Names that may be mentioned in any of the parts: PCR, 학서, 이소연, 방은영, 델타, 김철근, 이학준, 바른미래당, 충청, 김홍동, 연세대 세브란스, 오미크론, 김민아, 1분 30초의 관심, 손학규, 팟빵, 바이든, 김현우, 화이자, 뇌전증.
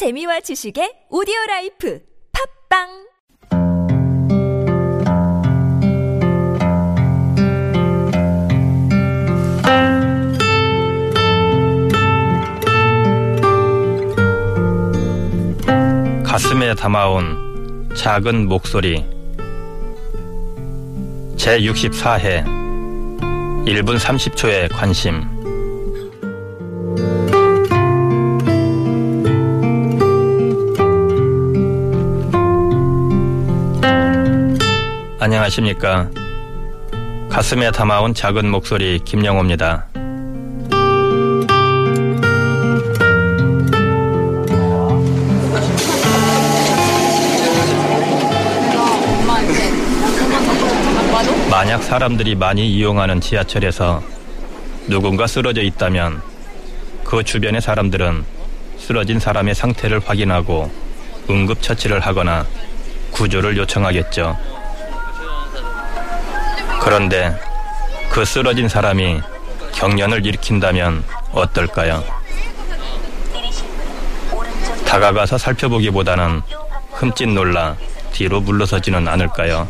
재미와 지식의 오디오라이프 팟빵 가슴에 담아온 작은 목소리 제64회 1분 30초의 관심. 안녕하십니까. 가슴에 담아온 작은 목소리 김영호입니다. 만약 사람들이 많이 이용하는 지하철에서 누군가 쓰러져 있다면 그 주변의 사람들은 쓰러진 사람의 상태를 확인하고 응급처치를 하거나 구조를 요청하겠죠. 그런데 그 쓰러진 사람이 경련을 일으킨다면 어떨까요? 다가가서 살펴보기보다는 흠칫 놀라 뒤로 물러서지는 않을까요?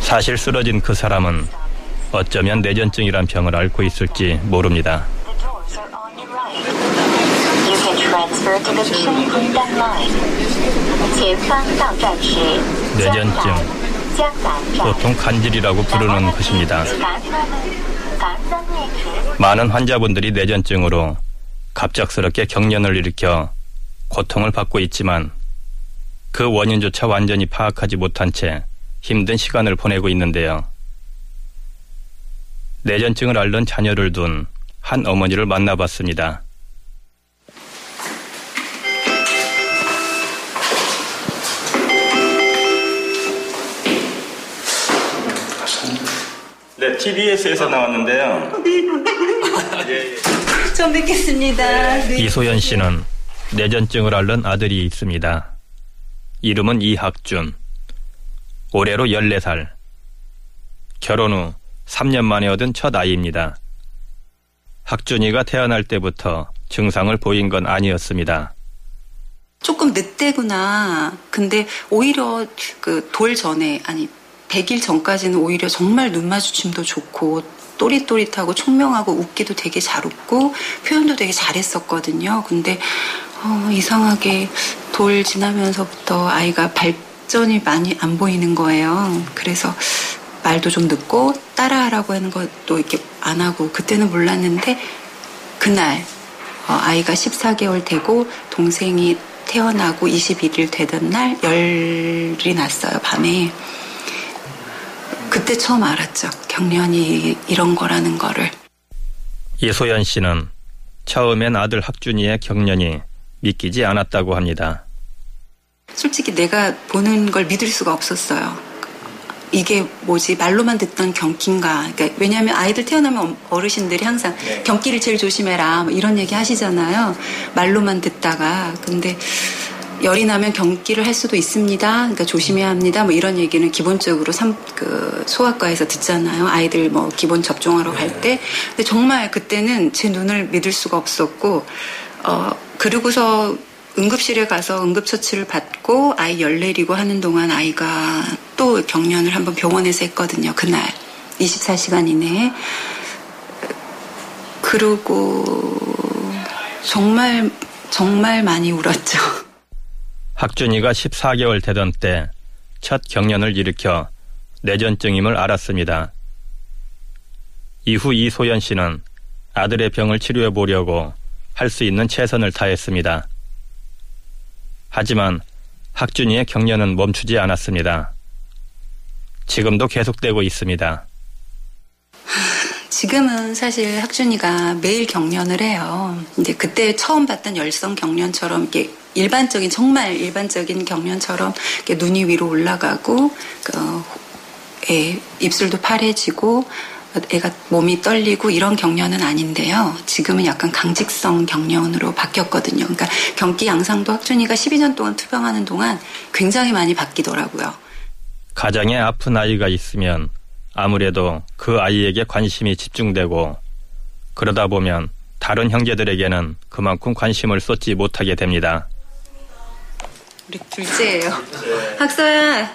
사실 쓰러진 그 사람은 어쩌면 뇌전증이란 병을 앓고 있을지 모릅니다. 뇌전증, 보통 간질이라고 부르는 것입니다. 많은 환자분들이 뇌전증으로 갑작스럽게 경련을 일으켜 고통을 받고 있지만 그 원인조차 완전히 파악하지 못한 채 힘든 시간을 보내고 있는데요. 뇌전증을 앓는 자녀를 둔 한 어머니를 만나봤습니다. 네, TBS에서 나왔는데요. 네. 처음 뵙겠습니다. 네. 이소연 씨는 뇌전증을 앓는 아들이 있습니다. 이름은 이학준. 올해로 14살. 결혼 후 3년 만에 얻은 첫 아이입니다. 학준이가 태어날 때부터 증상을 보인 건 아니었습니다. 조금 늦대구나. 근데 오히려 돌 전에, 100일 전까지는 오히려 정말 눈 마주침도 좋고 또릿또릿하고 총명하고 웃기도 되게 잘 웃고 표현도 되게 잘했었거든요. 근데 이상하게 돌 지나면서부터 아이가 발전이 많이 안 보이는 거예요. 그래서 말도 좀 늦고 따라하라고 하는 것도 이렇게 안 하고 그때는 몰랐는데 그날 아이가 14개월 되고 동생이 태어나고 21일 되던 날 열이 났어요. 밤에. 그때 처음 알았죠. 경련이 이런 거라는 거를. 이소연 씨는 처음엔 아들 학준이의 경련이 믿기지 않았다고 합니다. 솔직히 내가 보는 걸 믿을 수가 없었어요. 이게 뭐지? 말로만 듣던 경기인가? 그러니까 왜냐하면 아이들 태어나면 어르신들이 항상 네. 경기를 제일 조심해라 뭐 이런 얘기 하시잖아요. 말로만 듣다가 근데 열이 나면 경기를 할 수도 있습니다. 그러니까 조심해야 합니다. 뭐 이런 얘기는 기본적으로 소아과에서 듣잖아요. 아이들 뭐 기본 접종하러 갈 때. 근데 정말 그때는 제 눈을 믿을 수가 없었고 그러고서. 응급실에 가서 응급처치를 받고 아이 열 내리고 하는 동안 아이가 또 경련을 한번 병원에서 했거든요. 그날 24시간 이내에. 그러고 정말 많이 울었죠. 학준이가 14개월 되던 때 첫 경련을 일으켜 뇌전증임을 알았습니다. 이후 이소연 씨는 아들의 병을 치료해 보려고 할 수 있는 최선을 다했습니다. 하지만 학준이의 경련은 멈추지 않았습니다. 지금도 계속되고 있습니다. 지금은 사실 학준이가 매일 경련을 해요. 근데 그때 처음 봤던 열성 경련처럼 이렇게 정말 일반적인 경련처럼 이렇게 눈이 위로 올라가고 입술도 파래지고 애가 몸이 떨리고 이런 경련은 아닌데요. 지금은 약간 강직성 경련으로 바뀌었거든요. 그러니까 경기 양상도 학준이가 12년 동안 투병하는 동안 굉장히 많이 바뀌더라고요. 가정에 아픈 아이가 있으면 아무래도 그 아이에게 관심이 집중되고 그러다 보면 다른 형제들에게는 그만큼 관심을 쏟지 못하게 됩니다. 우리 둘째예요. 학서야,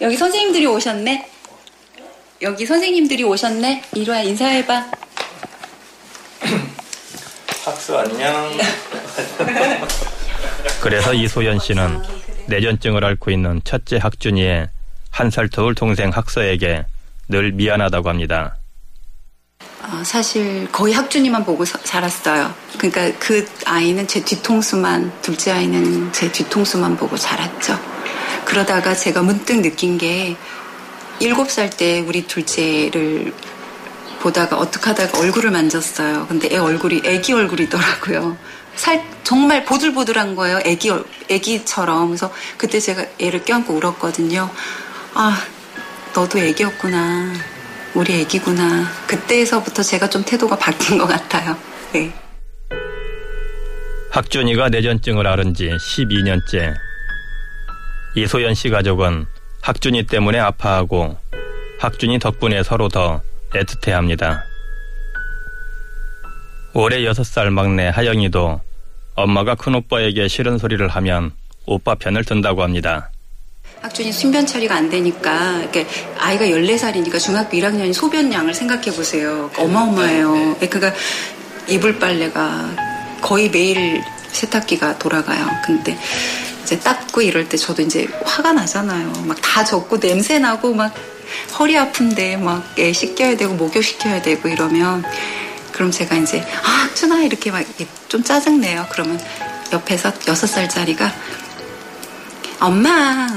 여기 선생님들이 오셨네. 이리 와, 인사해봐. 학서 안녕. 그래서 이소연 씨는 뇌전증을 앓고 있는 첫째 학준이의 한 살 터울 동생 학서에게 늘 미안하다고 합니다. 사실 거의 학준이만 보고 자랐어요. 그러니까 그 아이는 제 뒤통수만, 둘째 아이는 제 뒤통수만 보고 자랐죠. 그러다가 제가 문득 느낀 게 7살 때 우리 둘째를 보다가 어떻게 하다가 얼굴을 만졌어요. 근데 애 얼굴이 애기 얼굴이더라고요. 살 정말 보들보들한 거예요. 애기처럼. 그래서 그때 제가 애를 껴안고 울었거든요. 아, 너도 애기였구나. 우리 애기구나. 그때에서부터 제가 좀 태도가 바뀐 것 같아요. 네. 학준이가 뇌전증을 앓은 지 12년째. 이소연 씨 가족은 학준이 때문에 아파하고 학준이 덕분에 서로 더 애틋해합니다. 올해 6살 막내 하영이도 엄마가 큰오빠에게 싫은 소리를 하면 오빠 편을 든다고 합니다. 학준이 신변 처리가 안 되니까, 이렇게 아이가 14살이니까 중학교 1학년이 소변량을 생각해 보세요. 어마어마해요. 그러니까 이불 빨래가 거의 매일 세탁기가 돌아가요. 근데 이제 닦고 이럴 때 저도 이제 화가 나잖아요. 막 다 젖고 냄새 나고 막 허리 아픈데 막 애 씻겨야 되고 목욕시켜야 되고 이러면, 그럼 제가 이제 아, 학준아 이렇게 막 좀 짜증내요. 그러면 옆에서 6살짜리가 엄마,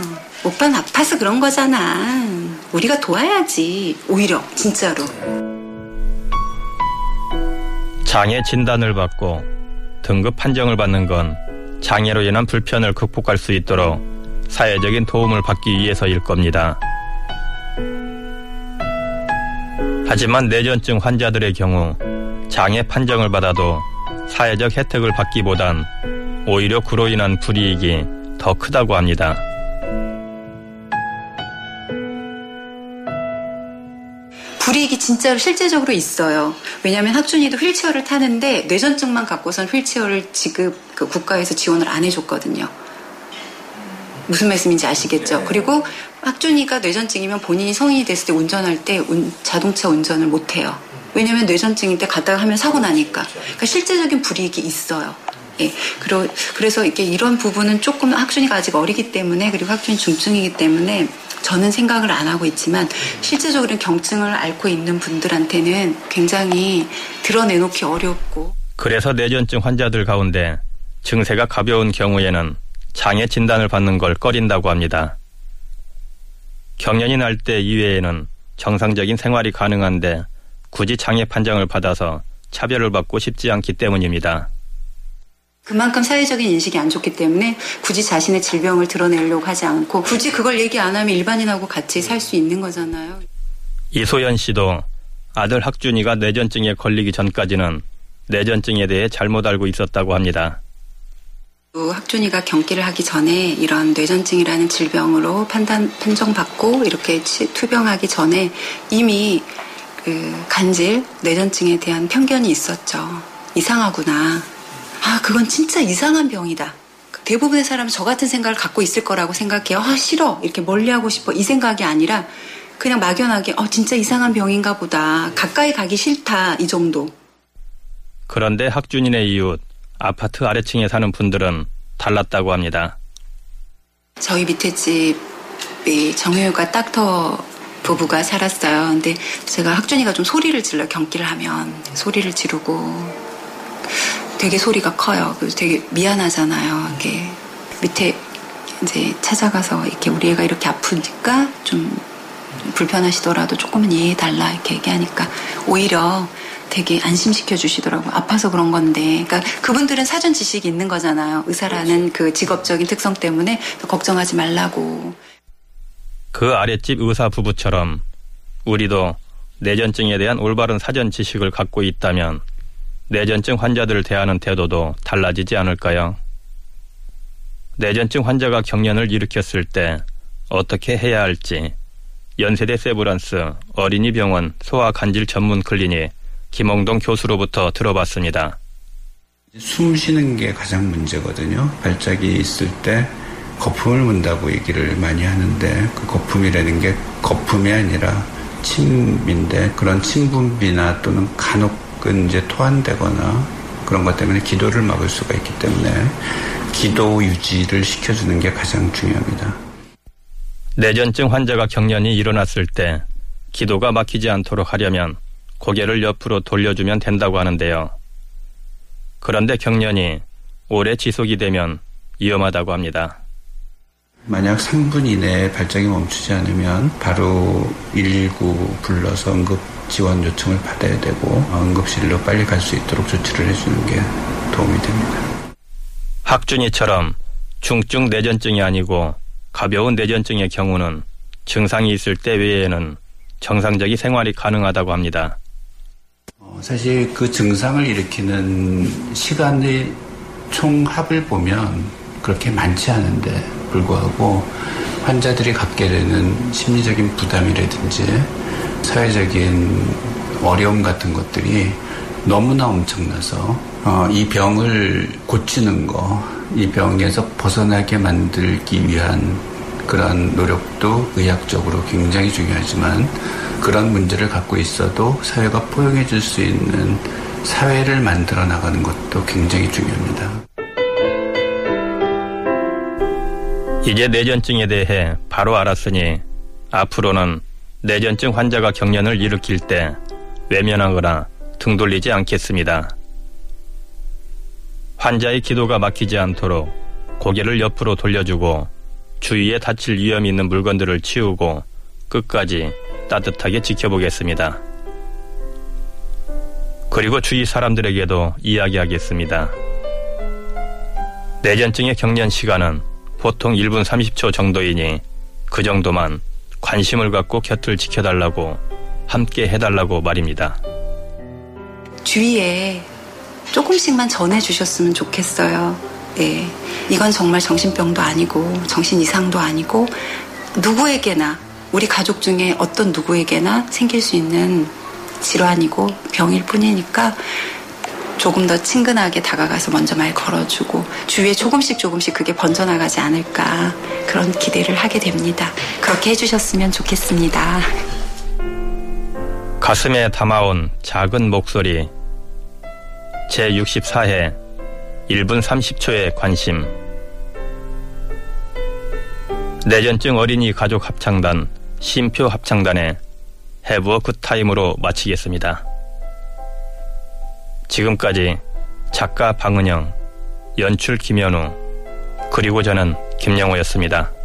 오빠는 아파서 그런 거잖아. 우리가 도와야지. 오히려 진짜로. 장애 진단을 받고 등급 판정을 받는 건 장애로 인한 불편을 극복할 수 있도록 사회적인 도움을 받기 위해서일 겁니다. 하지만 뇌전증 환자들의 경우 장애 판정을 받아도 사회적 혜택을 받기보단 오히려 그로 인한 불이익이 더 크다고 합니다. 불이익이 진짜로 실제적으로 있어요. 왜냐하면 학준이도 휠체어를 타는데 뇌전증만 갖고선 휠체어를 국가에서 지원을 안 해줬거든요. 무슨 말씀인지 아시겠죠? 그리고 학준이가 뇌전증이면 본인이 성인이 됐을 때 운전할 때 자동차 운전을 못해요. 왜냐하면 뇌전증일 때 갔다가 하면 사고 나니까. 그러니까 실제적인 불이익이 있어요. 예, 그래서 이렇게 이런 부분은 조금 학준이가 아직 어리기 때문에, 그리고 학준이 중증이기 때문에 저는 생각을 안 하고 있지만 실제적으로 경증을 앓고 있는 분들한테는 굉장히 드러내놓기 어렵고. 그래서 뇌전증 환자들 가운데 증세가 가벼운 경우에는 장애 진단을 받는 걸 꺼린다고 합니다. 경련이 날 때 이외에는 정상적인 생활이 가능한데 굳이 장애 판정을 받아서 차별을 받고 싶지 않기 때문입니다. 그만큼 사회적인 인식이 안 좋기 때문에 굳이 자신의 질병을 드러내려고 하지 않고, 굳이 그걸 얘기 안 하면 일반인하고 같이 살 수 있는 거잖아요. 이소연 씨도 아들 학준이가 뇌전증에 걸리기 전까지는 뇌전증에 대해 잘못 알고 있었다고 합니다. 학준이가 경기를 하기 전에 이런 뇌전증이라는 질병으로 판정받고 이렇게 투병하기 전에 이미 간질, 뇌전증에 대한 편견이 있었죠. 이상하구나. 아, 그건 진짜 이상한 병이다. 대부분의 사람은 저 같은 생각을 갖고 있을 거라고 생각해요. 아, 싫어. 이렇게 멀리하고 싶어. 이 생각이 아니라 그냥 막연하게 진짜 이상한 병인가 보다. 가까이 가기 싫다. 이 정도. 그런데 학준이네 이웃 아파트 아래층에 사는 분들은 달랐다고 합니다. 저희 밑에 집이 정효유가 딱터 부부가 살았어요. 근데 제가 학준이가 좀 소리를 질러, 경기를 하면 소리를 지르고 되게 소리가 커요. 그래서 되게 미안하잖아요. 이게 밑에 이제 찾아가서 이렇게 우리 애가 이렇게 아프니까 좀 불편하시더라도 조금은 이해해달라 이렇게 얘기하니까 오히려 되게 안심시켜 주시더라고요. 아파서 그런 건데. 그러니까 그분들은 사전 지식이 있는 거잖아요. 의사라는 그 직업적인 특성 때문에 걱정하지 말라고. 그 아랫집 의사 부부처럼 우리도 뇌전증에 대한 올바른 사전 지식을 갖고 있다면 뇌전증 환자들을 대하는 태도도 달라지지 않을까요? 뇌전증 환자가 경련을 일으켰을 때 어떻게 해야 할지 연세대 세브란스 어린이병원 소아간질 전문 클리닉 김홍동 교수로부터 들어봤습니다. 숨 쉬는 게 가장 문제거든요. 발작이 있을 때 거품을 문다고 얘기를 많이 하는데 그 거품이라는 게 거품이 아니라 침인데 그런 침분비나 또는 간혹 이제 토한되거나 그런 것 때문에 기도를 막을 수가 있기 때문에 기도 유지를 시켜주는 게 가장 중요합니다. 뇌전증 환자가 경련이 일어났을 때 기도가 막히지 않도록 하려면 고개를 옆으로 돌려주면 된다고 하는데요. 그런데 경련이 오래 지속이 되면 위험하다고 합니다. 만약 3분 이내에 발작이 멈추지 않으면 바로 119 불러서 응급 지원 요청을 받아야 되고 응급실로 빨리 갈 수 있도록 조치를 해주는 게 도움이 됩니다. 학준이처럼 중증 뇌전증이 아니고 가벼운 뇌전증의 경우는 증상이 있을 때 외에는 정상적인 생활이 가능하다고 합니다. 사실 그 증상을 일으키는 시간의 총합을 보면 그렇게 많지 않은데 불구하고 환자들이 갖게 되는 심리적인 부담이라든지 사회적인 어려움 같은 것들이 너무나 엄청나서 이 병을 고치는 거, 이 병에서 벗어나게 만들기 위한 그런 노력도 의학적으로 굉장히 중요하지만 그런 문제를 갖고 있어도 사회가 포용해 줄 수 있는 사회를 만들어 나가는 것도 굉장히 중요합니다. 이제 뇌전증에 대해 바로 알았으니 앞으로는 뇌전증 환자가 경련을 일으킬 때 외면하거나 등 돌리지 않겠습니다. 환자의 기도가 막히지 않도록 고개를 옆으로 돌려주고 주위에 다칠 위험이 있는 물건들을 치우고 끝까지 따뜻하게 지켜보겠습니다. 그리고 주위 사람들에게도 이야기하겠습니다. 뇌전증의 경련 시간은 보통 1분 30초 정도이니 그 정도만 관심을 갖고 곁을 지켜달라고 함께 해달라고 말입니다. 주위에 조금씩만 전해주셨으면 좋겠어요. 네, 이건 정말 정신병도 아니고 정신 이상도 아니고 누구에게나 우리 가족 중에 어떤 누구에게나 생길 수 있는 질환이고 병일 뿐이니까 조금 더 친근하게 다가가서 먼저 말 걸어주고 주위에 조금씩 그게 번져나가지 않을까 그런 기대를 하게 됩니다. 그렇게 해주셨으면 좋겠습니다. 가슴에 담아온 작은 목소리 제64회 1분 30초의 관심 뇌전증 어린이 가족 합창단 심표 합창단의 Have a good time으로 마치겠습니다. 지금까지 작가 방은영, 연출 김현우, 그리고 저는 김영호였습니다.